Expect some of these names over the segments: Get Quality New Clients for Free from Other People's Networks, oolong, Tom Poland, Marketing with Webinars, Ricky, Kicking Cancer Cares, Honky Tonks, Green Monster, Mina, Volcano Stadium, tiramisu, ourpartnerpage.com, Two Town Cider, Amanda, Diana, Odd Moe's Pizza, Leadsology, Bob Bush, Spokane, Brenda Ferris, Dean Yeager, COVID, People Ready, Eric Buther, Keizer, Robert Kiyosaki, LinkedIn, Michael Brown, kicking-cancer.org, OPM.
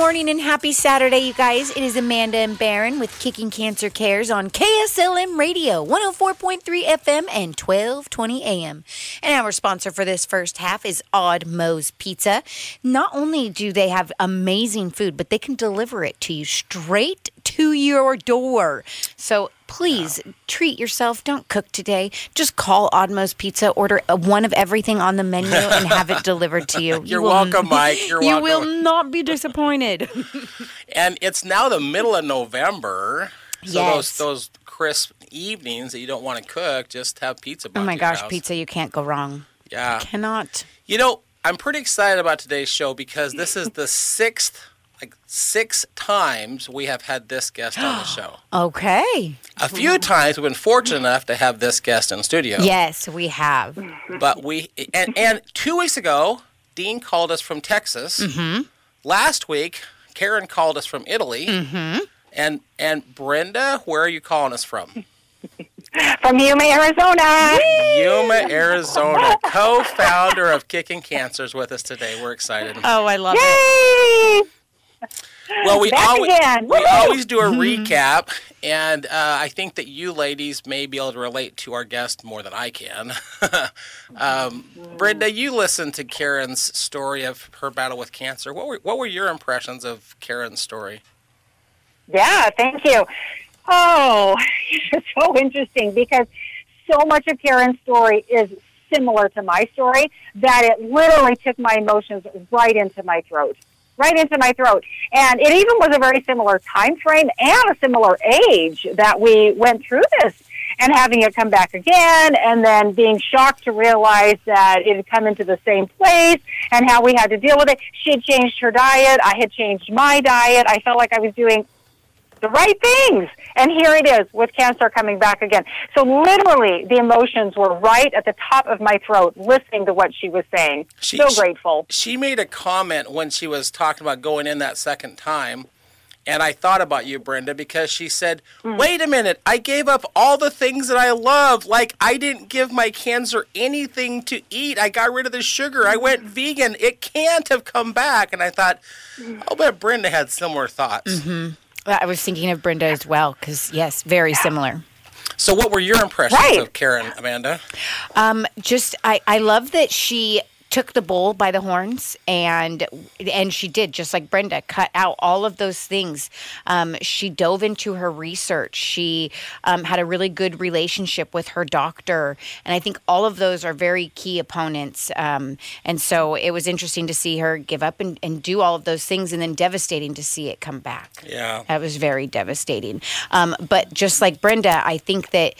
morning and happy Saturday, you guys. It is Amanda and Barron with Kicking Cancer Cares on KSLM Radio, 104.3 FM and 1220 AM. And our sponsor for this first half is Odd Moe's Pizza. Not only do they have amazing food, but they can deliver it to you straight to your door. So please treat yourself. Don't cook today. Just call Odd Moe's Pizza, order one of everything on the menu, and have it delivered to you. You're welcome, Mike. You will not be disappointed. And it's now the middle of November. So yes. Those crisp evenings that you don't want to cook, just have pizza. Oh my gosh, house. Pizza, you can't go wrong. Yeah. You cannot. You know, I'm pretty excited about today's show because this is the six times we have had this guest on the show. Okay. A few times we've been fortunate enough to have this guest in studio. Yes, we have. But and 2 weeks ago, Dean called us from Texas. Mm-hmm. Last week, Karen called us from Italy. Mm-hmm. And Brenda, where are you calling us from? From Yuma, Arizona. Yay! Yuma, Arizona. Co-founder of Kicking Cancer is with us today. We're excited. Oh, I love it. Yay! Well, we always do a recap, and I think that you ladies may be able to relate to our guest more than I can. Brenda, you listened to Karen's story of her battle with cancer. What were your impressions of Karen's story? Yeah, thank you. Oh, it's so interesting because so much of Karen's story is similar to my story that it literally took my emotions right into my throat. And it even was a very similar time frame and a similar age that we went through this, and having it come back again, and then being shocked to realize that it had come into the same place and how we had to deal with it. She had changed her diet. I had changed my diet. I felt like I was doing the right things. And here it is with cancer coming back again. So literally the emotions were right at the top of my throat listening to what she was saying. So grateful. She made a comment when she was talking about going in that second time. And I thought about you, Brenda, because she said, wait a minute, I gave up all the things that I love. Like, I didn't give my cancer anything to eat. I got rid of the sugar. I went vegan. It can't have come back. And I thought, I'll bet Brenda had similar thoughts. Mm-hmm. I was thinking of Brenda as well, because, yes, very similar. So what were your impressions of Karen, Amanda? I love that she took the bull by the horns, and she did, just like Brenda, cut out all of those things. She dove into her research. She had a really good relationship with her doctor, and I think all of those are very key opponents. And so it was interesting to see her give up and do all of those things, and then devastating to see it come back. Yeah. That was very devastating. But just like Brenda, I think that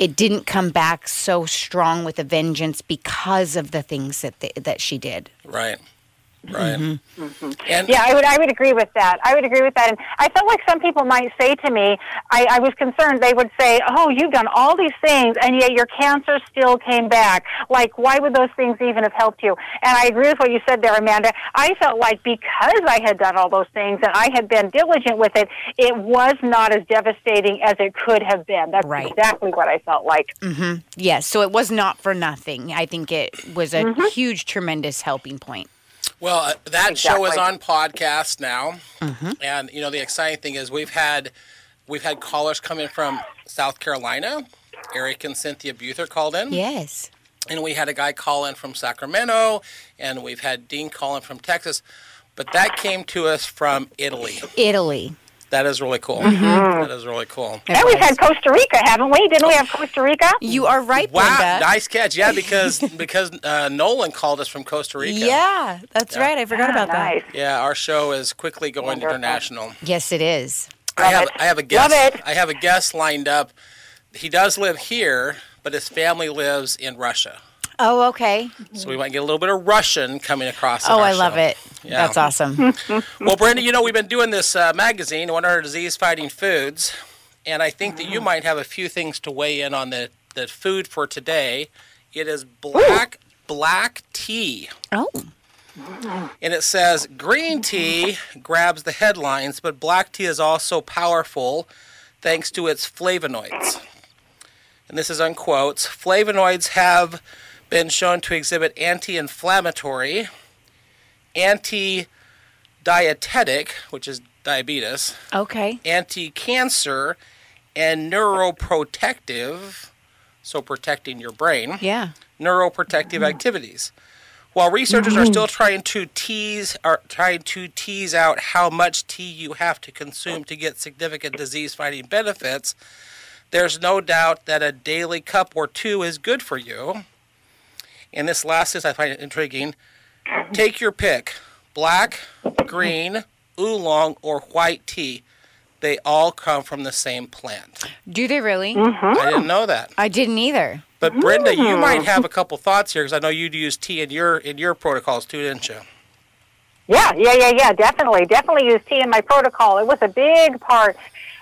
it didn't come back so strong with a vengeance because of the things that she did. Right. Mm-hmm. And yeah, I would agree with that. And I felt like some people might say to me, I was concerned, they would say, oh, you've done all these things, and yet your cancer still came back. Like, why would those things even have helped you? And I agree with what you said there, Amanda. I felt like because I had done all those things and I had been diligent with it, it was not as devastating as it could have been. That's exactly what I felt like. Mm-hmm. Yes, so it was not for nothing. I think it was a huge, tremendous helping point. Well, show is on podcast now, and you know the exciting thing is we've had callers come in from South Carolina. Eric and Cynthia Buther called in. Yes, and we had a guy call in from Sacramento, and we've had Dean call in from Texas, but that came to us from Italy. That is really cool. Mm-hmm. And we've had Costa Rica, haven't we? Didn't we have Costa Rica? You are right, Brenda. Wow, nice catch. Yeah, because Nolan called us from Costa Rica. Yeah, that's right. I forgot about that. Yeah, our show is quickly going international. Yes, it is. I have a guest. Love it. I have a guest lined up. He does live here, but his family lives in Russia. Oh, okay. So we might get a little bit of Russian coming across. Oh, I love it. Yeah. That's awesome. Well, Brenda, you know, we've been doing this magazine, 100 Disease-Fighting Foods, and I think that you might have a few things to weigh in on the food for today. It is black tea. Oh. And it says, green tea grabs the headlines, but black tea is also powerful thanks to its flavonoids. And this is on quotes. Flavonoids have been shown to exhibit anti-inflammatory, anti dietetic, which is diabetes. Okay. Anti-cancer and neuroprotective, so protecting your brain. Yeah. Neuroprotective activities. While researchers are still trying to tease out how much tea you have to consume to get significant disease-fighting benefits, there's no doubt that a daily cup or two is good for you. And this last is, I find it intriguing. Take your pick. Black, green, oolong, or white tea. They all come from the same plant. Do they really? Mm-hmm. I didn't know that. I didn't either. But Brenda, you might have a couple thoughts here, because I know you'd use tea in your protocols too, didn't you? Yeah. Definitely use tea in my protocol. It was a big part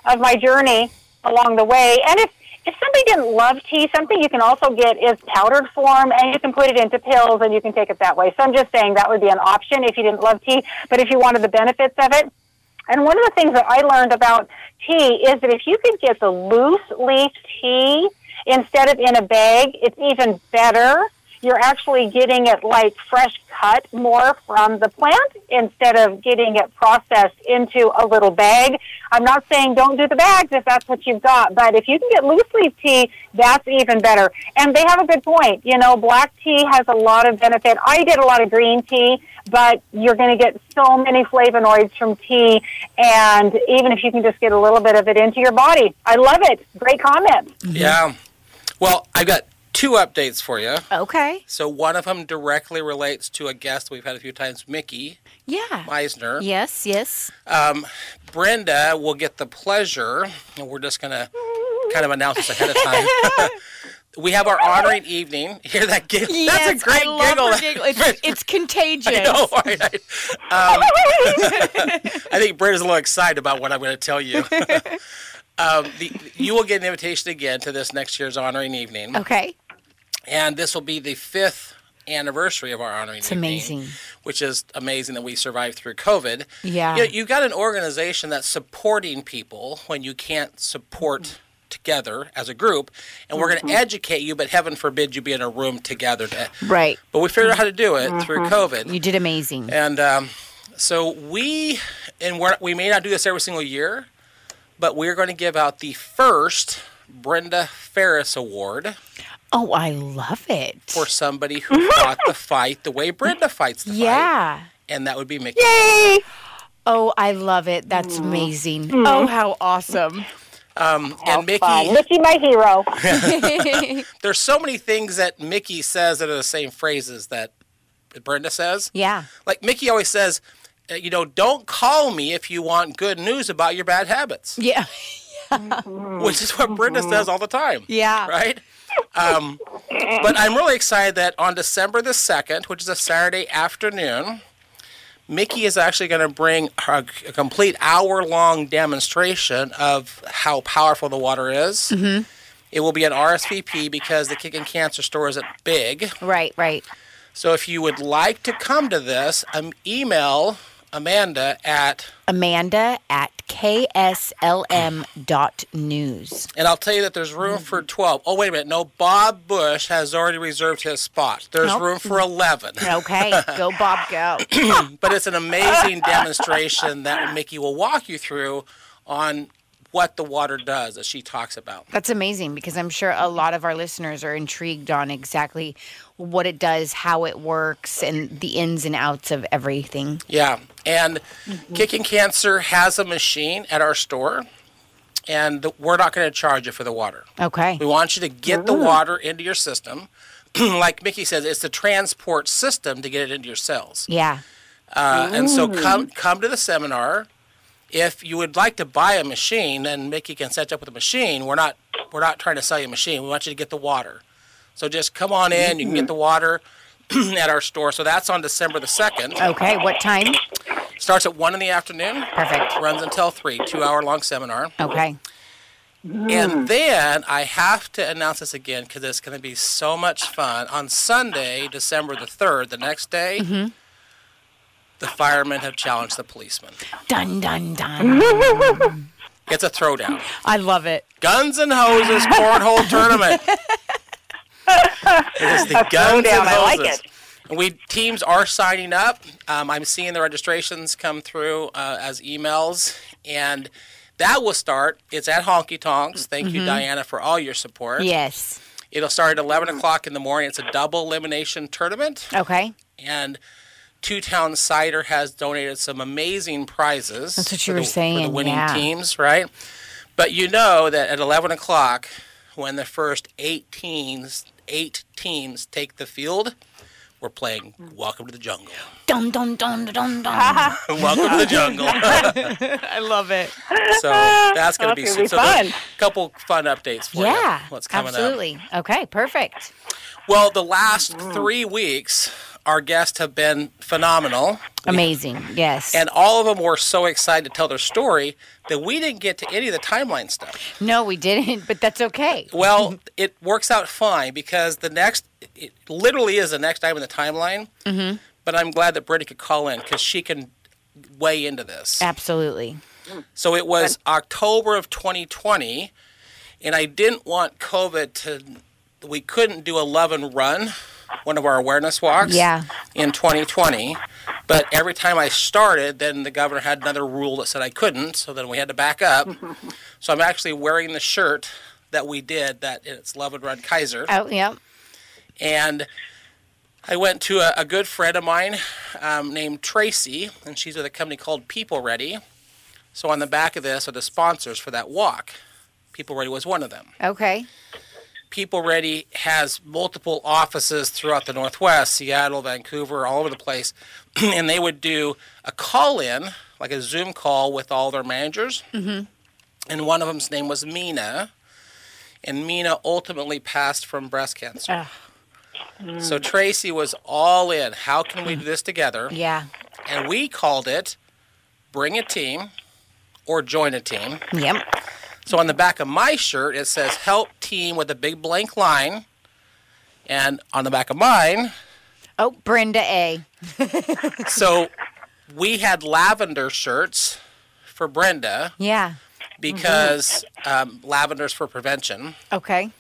of my journey along the way. And if somebody didn't love tea, something you can also get is powdered form, and you can put it into pills, and you can take it that way. So I'm just saying that would be an option if you didn't love tea, but if you wanted the benefits of it. And one of the things that I learned about tea is that if you could get the loose leaf tea instead of in a bag, it's even better. You're actually getting it like fresh cut more from the plant instead of getting it processed into a little bag. I'm not saying don't do the bags if that's what you've got, but if you can get loose leaf tea, that's even better. And they have a good point. You know, black tea has a lot of benefit. I did a lot of green tea, but you're going to get so many flavonoids from tea, and even if you can just get a little bit of it into your body. I love it. Great comment. Yeah. Well, I've got two updates for you. Okay. So one of them directly relates to a guest we've had a few times, Mickey. Yeah. Meisner. Yes. Brenda will get the pleasure, and we're just going to kind of announce this ahead of time. We have our honoring evening. Hear that giggle? Yes, that's a great giggle. It's contagious. I know, right? I think Brenda's a little excited about what I'm going to tell you. You will get an invitation again to this next year's honoring evening. Okay. And this will be the 5th anniversary of our honoring evening. It's amazing. Which is amazing that we survived through COVID. Yeah. You've got an organization that's supporting people when you can't support together as a group, and we're going to educate you, but heaven forbid you be in a room together. Right. But we figured out how to do it through COVID. You did amazing. And so we may not do this every single year, but we're going to give out the first Brenda Ferris Award. Oh, I love it. For somebody who fought the fight the way Brenda fights the fight. Yeah. And that would be Mickey. Yay! Oh, I love it. That's amazing. Oh, how awesome. And Mickey. Mickey, my hero. There's so many things that Mickey says that are the same phrases that Brenda says. Yeah. Like Mickey always says, don't call me if you want good news about your bad habits. Yeah. Which is what Brenda says all the time. Yeah. Right? But I'm really excited that on December the 2nd, which is a Saturday afternoon, Mickey is actually going to bring a complete hour-long demonstration of how powerful the water is. Mm-hmm. It will be an RSVP because the Kicking Cancer store isn't big. Right. So if you would like to come to this, email Amanda at... Amanda at KSLM.news. And I'll tell you that there's room for 12. Oh, wait a minute. No, Bob Bush has already reserved his spot. There's room for 11. Okay. Go, Bob, go. But it's an amazing demonstration that Mickey will walk you through on what the water does that she talks about. That's amazing, because I'm sure a lot of our listeners are intrigued on exactly what it does, how it works, and the ins and outs of everything. Yeah. And Kicking Cancer has a machine at our store, and we're not going to charge you for the water. Okay. We want you to get the water into your system. Like Mickey says, it's the transport system to get it into your cells. Yeah. And so come to the seminar. If you would like to buy a machine, then Mickey can set you up with a machine. We're not trying to sell you a machine. We want you to get the water. So just come on in. You can get the water at our store. So that's on December the 2nd. Okay. What time? Starts at 1 in the afternoon. Perfect. Runs until 3. 2-hour-long seminar. Okay. And then I have to announce this again because it's going to be so much fun. On Sunday, December the 3rd, the next day, the firemen have challenged the policemen. Dun, dun, dun. It's a throwdown. I love it. Guns and Hoses cornhole tournament. It is the Guns and Hoses. I like it. And teams are signing up. I'm seeing the registrations come through as emails, and that will start. It's at Honky Tonks. Thank you, Diana, for all your support. Yes. It'll start at 11 o'clock in the morning. It's a double elimination tournament. Okay. And Two Town Cider has donated some amazing prizes. That's what you were saying. For the winning teams, right? But you know that at 11 o'clock, when the first eight teams take the field, we're playing Welcome to the Jungle. Dum, dum, dum, dum, dum. Welcome to the Jungle. I love it. So that's going to be soon. So fun. A couple fun updates for you. What's coming up. Absolutely. Okay, perfect. Well, the last 3 weeks, our guests have been phenomenal. Amazing, yes. And all of them were so excited to tell their story that we didn't get to any of the timeline stuff. No, we didn't, but that's okay. Well, it works out fine because it literally is the next item in the timeline. Mm-hmm. But I'm glad that Brittany could call in because she can weigh into this. Absolutely. So it was October of 2020, and I didn't want COVID we couldn't do a Lovin' Run, one of our awareness walks, in 2020. But every time I started, then the governor had another rule that said I couldn't, so then we had to back up. So I'm actually wearing the shirt that we did, it's Lovin' Run Keizer. Oh, yeah. And I went to a good friend of mine named Tracy, and she's with a company called People Ready. So on the back of this are the sponsors for that walk. People Ready was one of them. Okay. People Ready has multiple offices throughout the Northwest, Seattle, Vancouver, all over the place. And they would do a call-in, like a Zoom call with all their managers. Mm-hmm. And one of them's name was Mina. And Mina ultimately passed from breast cancer. So Tracy was all in. How can we do this together? Yeah. And we called it Bring a Team or Join a Team. Yep. So on the back of my shirt, it says help team with a big blank line. And on the back of mine. Oh, Brenda A. So we had lavender shirts for Brenda. Yeah. Because lavender's for prevention. Okay.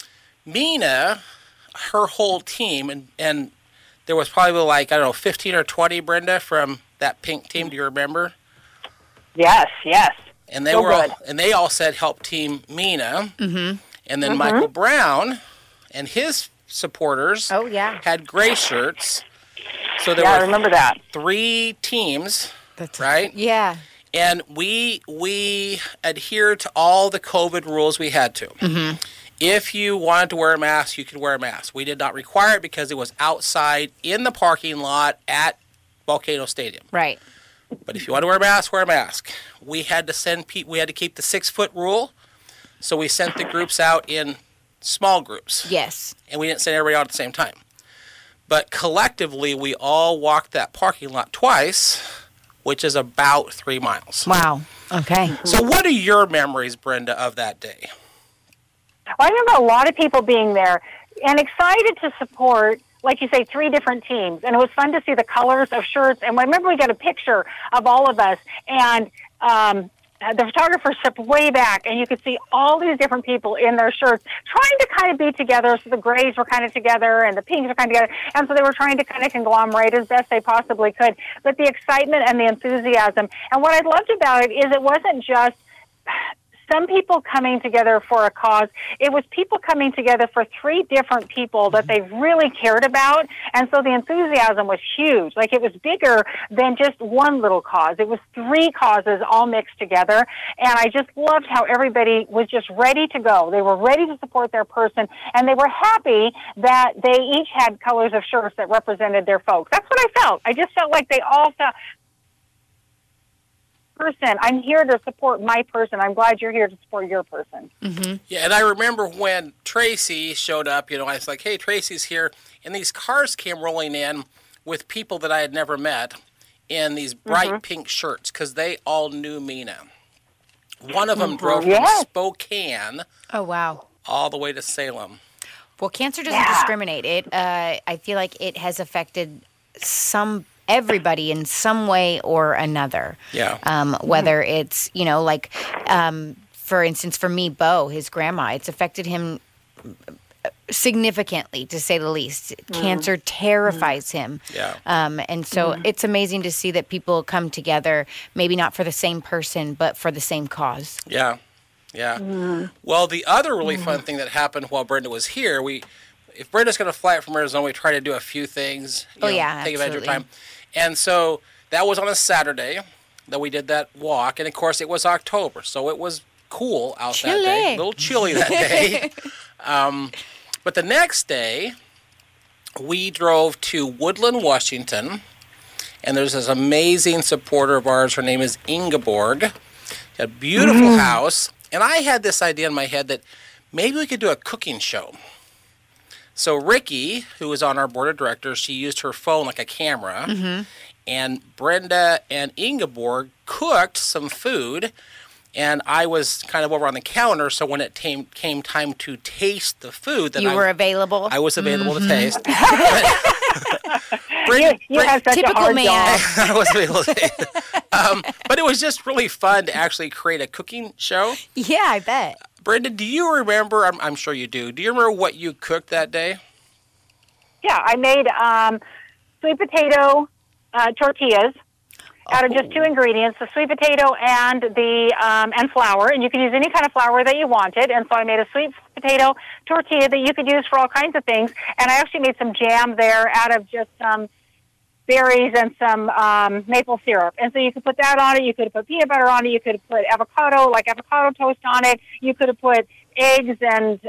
Mina, her whole team, and there was probably 15 or 20, Brenda, from that pink team. Do you remember? Yes. And they all said help team Mina, and then Michael Brown and his supporters had gray shirts. So there were I remember that. 3 teams, right? Yeah. And we adhered to all the COVID rules we had to. Mm-hmm. If you wanted to wear a mask, you could wear a mask. We did not require it because it was outside in the parking lot at Volcano Stadium. Right. But if you want to wear a mask, wear a mask. We had to keep the 6-foot rule, so we sent the groups out in small groups. Yes. And we didn't send everybody out at the same time. But collectively, we all walked that parking lot twice, which is about 3 miles. Wow. Okay. So what are your memories, Brenda, of that day? Well, I remember a lot of people being there and excited to support, like you say, 3 different teams. And it was fun to see the colors of shirts. And I remember we got a picture of all of us. And the photographer stepped way back, and you could see all these different people in their shirts trying to kind of be together. So the grays were kind of together, and the pinks were kind of together. And so they were trying to kind of conglomerate as best they possibly could. But the excitement and the enthusiasm. And what I loved about it is it wasn't just some people coming together for a cause. It was people coming together for 3 different people that they really cared about. And so the enthusiasm was huge. Like, it was bigger than just one little cause. It was 3 causes all mixed together. And I just loved how everybody was just ready to go. They were ready to support their person. And they were happy that they each had colors of shirts that represented their folks. That's what I felt. I just felt like they all felt, person, I'm here to support my person. I'm glad you're here to support your person. Mm-hmm. Yeah, and I remember when Tracy showed up, I was like, hey, Tracy's here. And these cars came rolling in with people that I had never met in these bright pink shirts because they all knew Mina. One of them drove from Spokane all the way to Salem. Well, cancer doesn't discriminate. It, I feel like it has affected everybody in some way or another. Yeah. Whether it's, for instance, for me, Bo, his grandma, it's affected him significantly, to say the least. Cancer terrifies him. Yeah. And so it's amazing to see that people come together, maybe not for the same person, but for the same cause. Yeah. Yeah. Well, the other really fun thing that happened while Brenda was here, if Brenda's going to fly out from Arizona, we try to do a few things. Take advantage of your time. And so that was on a Saturday that we did that walk. And, of course, it was October, so it was cool out that day. A little chilly that day. But the next day, we drove to Woodland, Washington. And there's this amazing supporter of ours. Her name is Ingeborg. A beautiful house. And I had this idea in my head that maybe we could do a cooking show. So Ricky, who was on our board of directors, she used her phone like a camera. And Brenda and Ingeborg cooked some food. And I was kind of over on the counter, so when it came time to taste the food, then I were available. I was available to taste. You have such typical a hard man. I was available to taste. But it was just really fun to actually create a cooking show. Yeah, I bet. Brenda, do you remember? I'm sure you do. Do you remember what you cooked that day? Yeah, I made sweet potato tortillas. Out of just two ingredients, the sweet potato and the and flour. And you can use any kind of flour that you wanted. And so I made a sweet potato tortilla that you could use for all kinds of things. And I actually made some jam there out of just berries and some maple syrup. And so you could put that on it. You could have put peanut butter on it. You could have put avocado toast on it. You could have put eggs and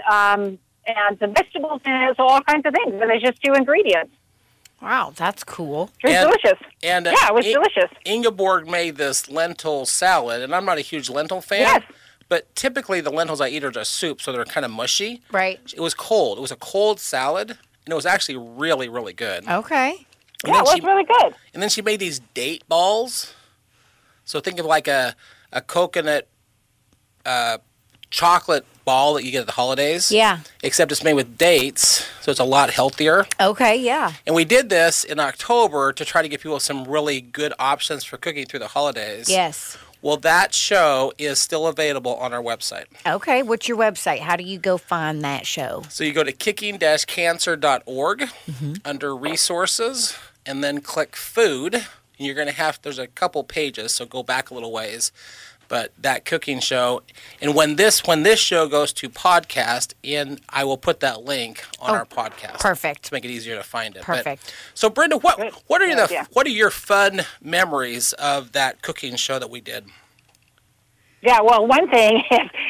some vegetables in it. So all kinds of things. And there's just two ingredients. Wow, that's cool. It was delicious. And, yeah, it was delicious. Ingeborg made this lentil salad, and I'm not a huge lentil fan. Yes. But typically the lentils I eat are just soup, so they're kind of mushy. Right. It was cold. It was a cold salad, and it was actually really, really good. Okay. And yeah, it was really good. And then she made these date balls. So think of like a coconut chocolate ball that you get at the holidays. Yeah. Except it's made with dates, so it's a lot healthier. Okay, yeah. And we did this in October to try to give people some really good options for cooking through the holidays. Yes. Well, that show is still available on our website. Okay, what's your website? How do you go find that show? So you go to kicking-cancer.org under resources and then click food. And you're going to have, there's a couple pages, so go back a little ways. But that cooking show, and when this show goes to podcast, and I will put that link on our podcast. Perfect. To make it easier to find it. Perfect. So Brenda, what are your fun memories of that cooking show that we did? Yeah, well, one thing,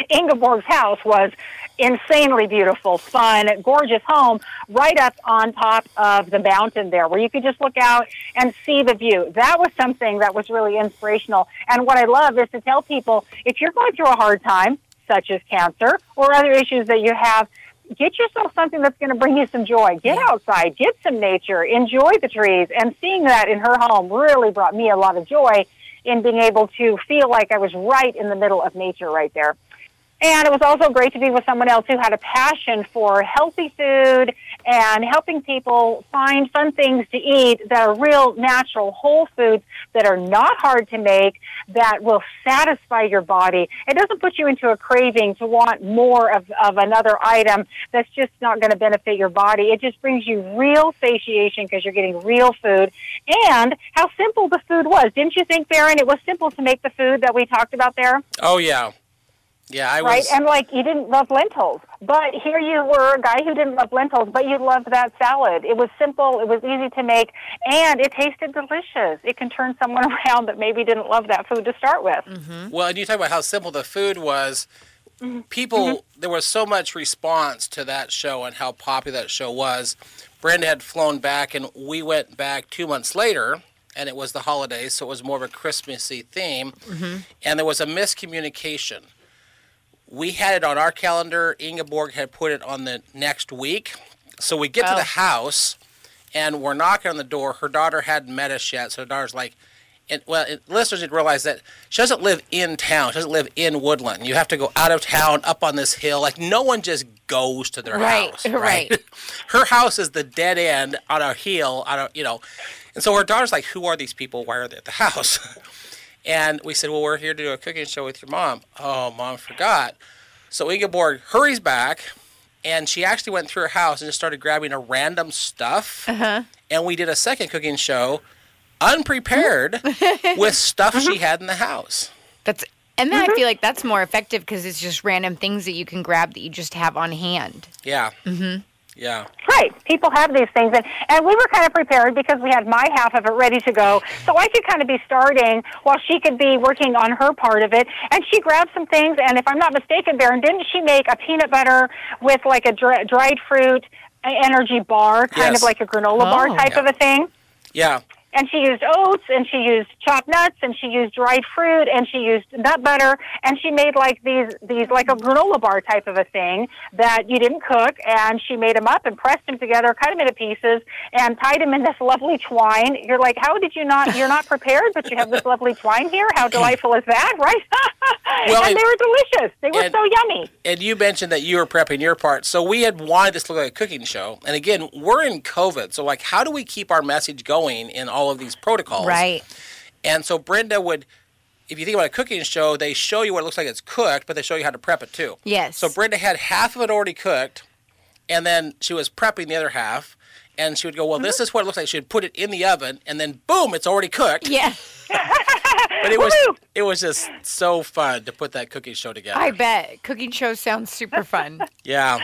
Ingeborg's house was insanely beautiful, fun, gorgeous home right up on top of the mountain there where you could just look out and see the view. That was something that was really inspirational. And what I love is to tell people, if you're going through a hard time, such as cancer or other issues that you have, get yourself something that's going to bring you some joy. Get outside, get some nature, enjoy the trees. And seeing that in her home really brought me a lot of joy in being able to feel like I was right in the middle of nature right there. And it was also great to be with someone else who had a passion for healthy food and helping people find fun things to eat that are real, natural, whole foods that are not hard to make, that will satisfy your body. It doesn't put you into a craving to want more of another item that's just not going to benefit your body. It just brings you real satiation because you're getting real food. And how simple the food was. Didn't you think, Barron, it was simple to make the food that we talked about there? Oh, yeah. Yeah, I was. Right, and like you didn't love lentils, but here you were a guy who didn't love lentils, but you loved that salad. It was simple, it was easy to make, and it tasted delicious. It can turn someone around that maybe didn't love that food to start with. Well, and you talk about how simple the food was. People, there was so much response to that show and how popular that show was. Brenda had flown back, and we went back 2 months later. And it was the holidays, so it was more of a Christmassy theme. And there was a miscommunication. We had it on our calendar. Ingeborg had put it on the next week. So we get to the house, and we're knocking on the door. Her daughter hadn't met us yet, so her daughter's like, listeners need to realize that she doesn't live in town. She doesn't live in Woodland. You have to go out of town, up on this hill. Like, no one just goes to their house. Right. Her house is the dead end on a hill, And so her daughter's like, who are these people? Why are they at the house? And we said, well, we're here to do a cooking show with your mom. Oh, Mom forgot. So Ingeborg hurries back And she actually went through her house and just started grabbing a random stuff. Uh-huh. And we did a second cooking show unprepared with stuff she had in the house. And then I feel like that's more effective because it's just random things that you can grab that you just have on hand. Yeah. Mm-hmm. Yeah. Right. People have these things. And we were kind of prepared because we had my half of it ready to go. So I could kind of be starting while she could be working on her part of it. And she grabbed some things. And if I'm not mistaken, Barron, didn't she make a peanut butter with like a dried fruit energy bar, kind of like a granola bar type of a thing? Yeah. And she used oats, and she used chopped nuts, and she used dried fruit, and she used nut butter, and she made like these like a granola bar type of a thing that you didn't cook, and she made them up and pressed them together, cut them into pieces, and tied them in this lovely twine. You're like, how did you not, you're not prepared, but you have this lovely twine here? How delightful is that, right? Well, and they were delicious. They were so yummy. And you mentioned that you were prepping your part. So we had wanted this to look like a cooking show. And again, we're in COVID, so like how do we keep our message going in all of these protocols? Right. And so Brenda would, if you think about a cooking show, they show you what it looks like it's cooked, but they show you how to prep it too. Yes. So Brenda had half of it already cooked, and then she was prepping the other half, and she would go, well, this is what it looks like. She would put it in the oven, and then boom, it's already cooked. Yeah. But it was just so fun to put that cooking show together. I bet. Cooking show sounds super fun. Yeah.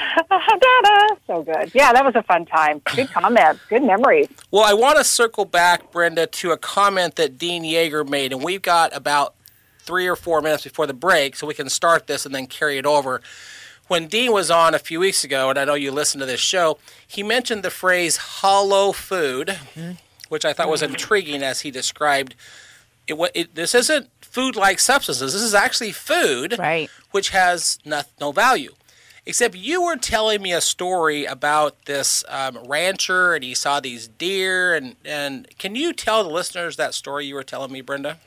So good. Yeah, that was a fun time. Good comments. Good memories. Well, I want to circle back, Brenda, to a comment that Dean Yeager made, and we've got about 3 or 4 minutes before the break, so we can start this and then carry it over. When Dean was on a few weeks ago, and I know you listened to this show, he mentioned the phrase hollow food, which I thought was intriguing as he described this isn't food-like substances. This is actually food, right, which has no value. Except you were telling me a story about this rancher, and he saw these deer. And can you tell the listeners that story you were telling me, Brenda?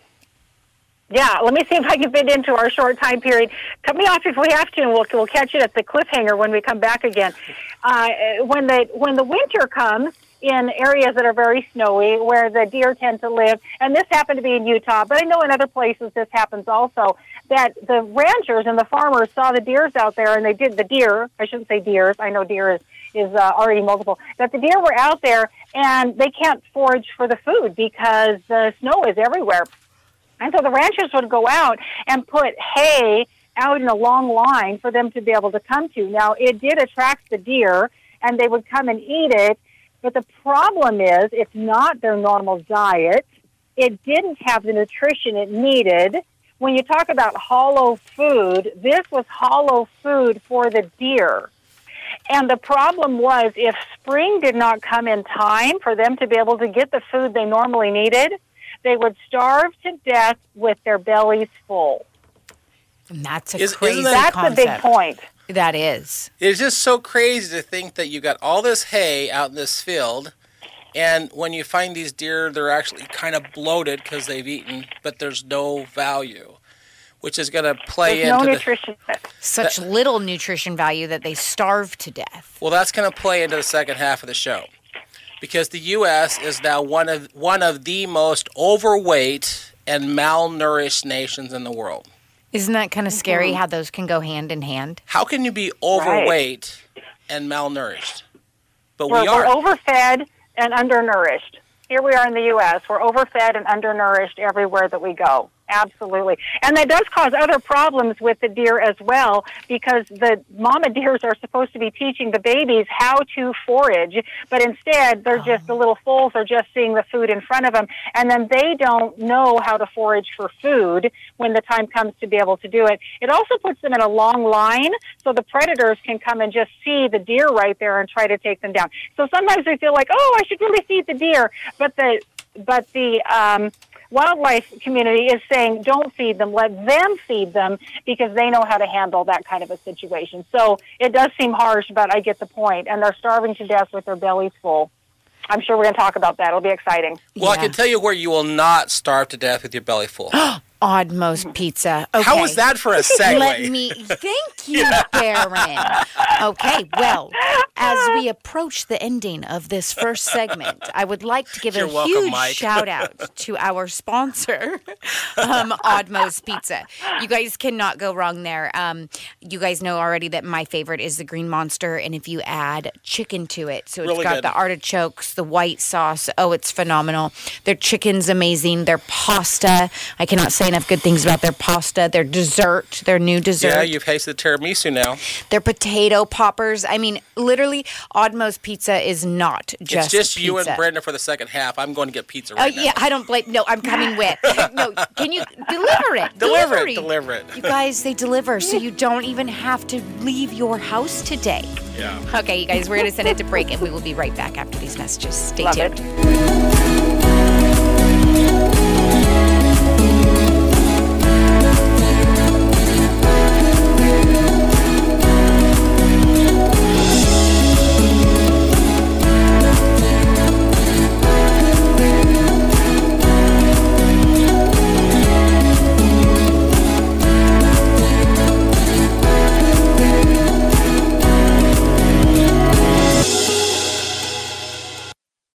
Yeah, let me see if I can fit into our short time period. Cut me off if we have to, and we'll catch it at the cliffhanger when we come back again. When the winter comes, in areas that are very snowy where the deer tend to live, and this happened to be in Utah, but I know in other places this happens also, that the ranchers and the farmers saw the deers out there, and they did the deer, I shouldn't say deers, I know deer is already multiple, that the deer were out there, and they can't forage for the food because the snow is everywhere. And so the ranchers would go out and put hay out in a long line for them to be able to come to. Now, it did attract the deer, and they would come and eat it, but the problem is, it's not their normal diet. It didn't have the nutrition it needed. When you talk about hollow food, this was hollow food for the deer. And the problem was, if spring did not come in time for them to be able to get the food they normally needed, they would starve to death with their bellies full. And that's a crazy concept. That's a big point. That is. It's just so crazy to think that you got all this hay out in this field, and when you find these deer, they're actually kind of bloated because they've eaten, but there's no value, which is going to play into nutrition. Such little nutrition value that they starve to death. Well, that's going to play into the second half of the show, because the U.S. is now one of the most overweight and malnourished nations in the world. Isn't that kind of scary how those can go hand in hand? How can you be overweight and malnourished? But we are. We're overfed and undernourished. Here we are in the U.S. We're overfed and undernourished everywhere that we go. Absolutely. And that does cause other problems with the deer as well, because the mama deers are supposed to be teaching the babies how to forage, but instead they're just the little foals are just seeing the food in front of them, and then they don't know how to forage for food when the time comes to be able to do it. It also puts them in a long line, so the predators can come and just see the deer right there and try to take them down. So sometimes they feel like, oh, I should really feed the deer, but the wildlife community is saying, don't feed them, let them feed them, because they know how to handle that kind of a situation. So it does seem harsh, but I get the point. And they're starving to death with their bellies full. I'm sure we're going to talk about that. It'll be exciting. Well, yeah. I can tell you where you will not starve to death with your belly full. Odd Moe's Pizza. Okay. How was that for a segue? Thank you, Karen. Okay, well, as we approach the ending of this first segment, I would like to give a huge shout out to our sponsor, Odd Moe's Pizza. You guys cannot go wrong there. You guys know already that my favorite is the Green Monster, and if you add chicken to it, so it's really got good. The artichokes, the white sauce. Oh, it's phenomenal. Their chicken's amazing. Their pasta, I cannot say enough good things about their pasta, their dessert, their new dessert. Yeah, you've tasted the tiramisu now. Their potato poppers. I mean, literally, Odd Moe's Pizza is not just pizza. It's just pizza. You and Brenda for the second half. I'm going to get pizza right now. Yeah, I don't blame. No, I'm coming with. No, can you deliver it? Deliver it. You guys, they deliver, so you don't even have to leave your house today. Yeah. Okay, you guys, we're going to send it to break, and we will be right back after these messages. Stay tuned. Love it.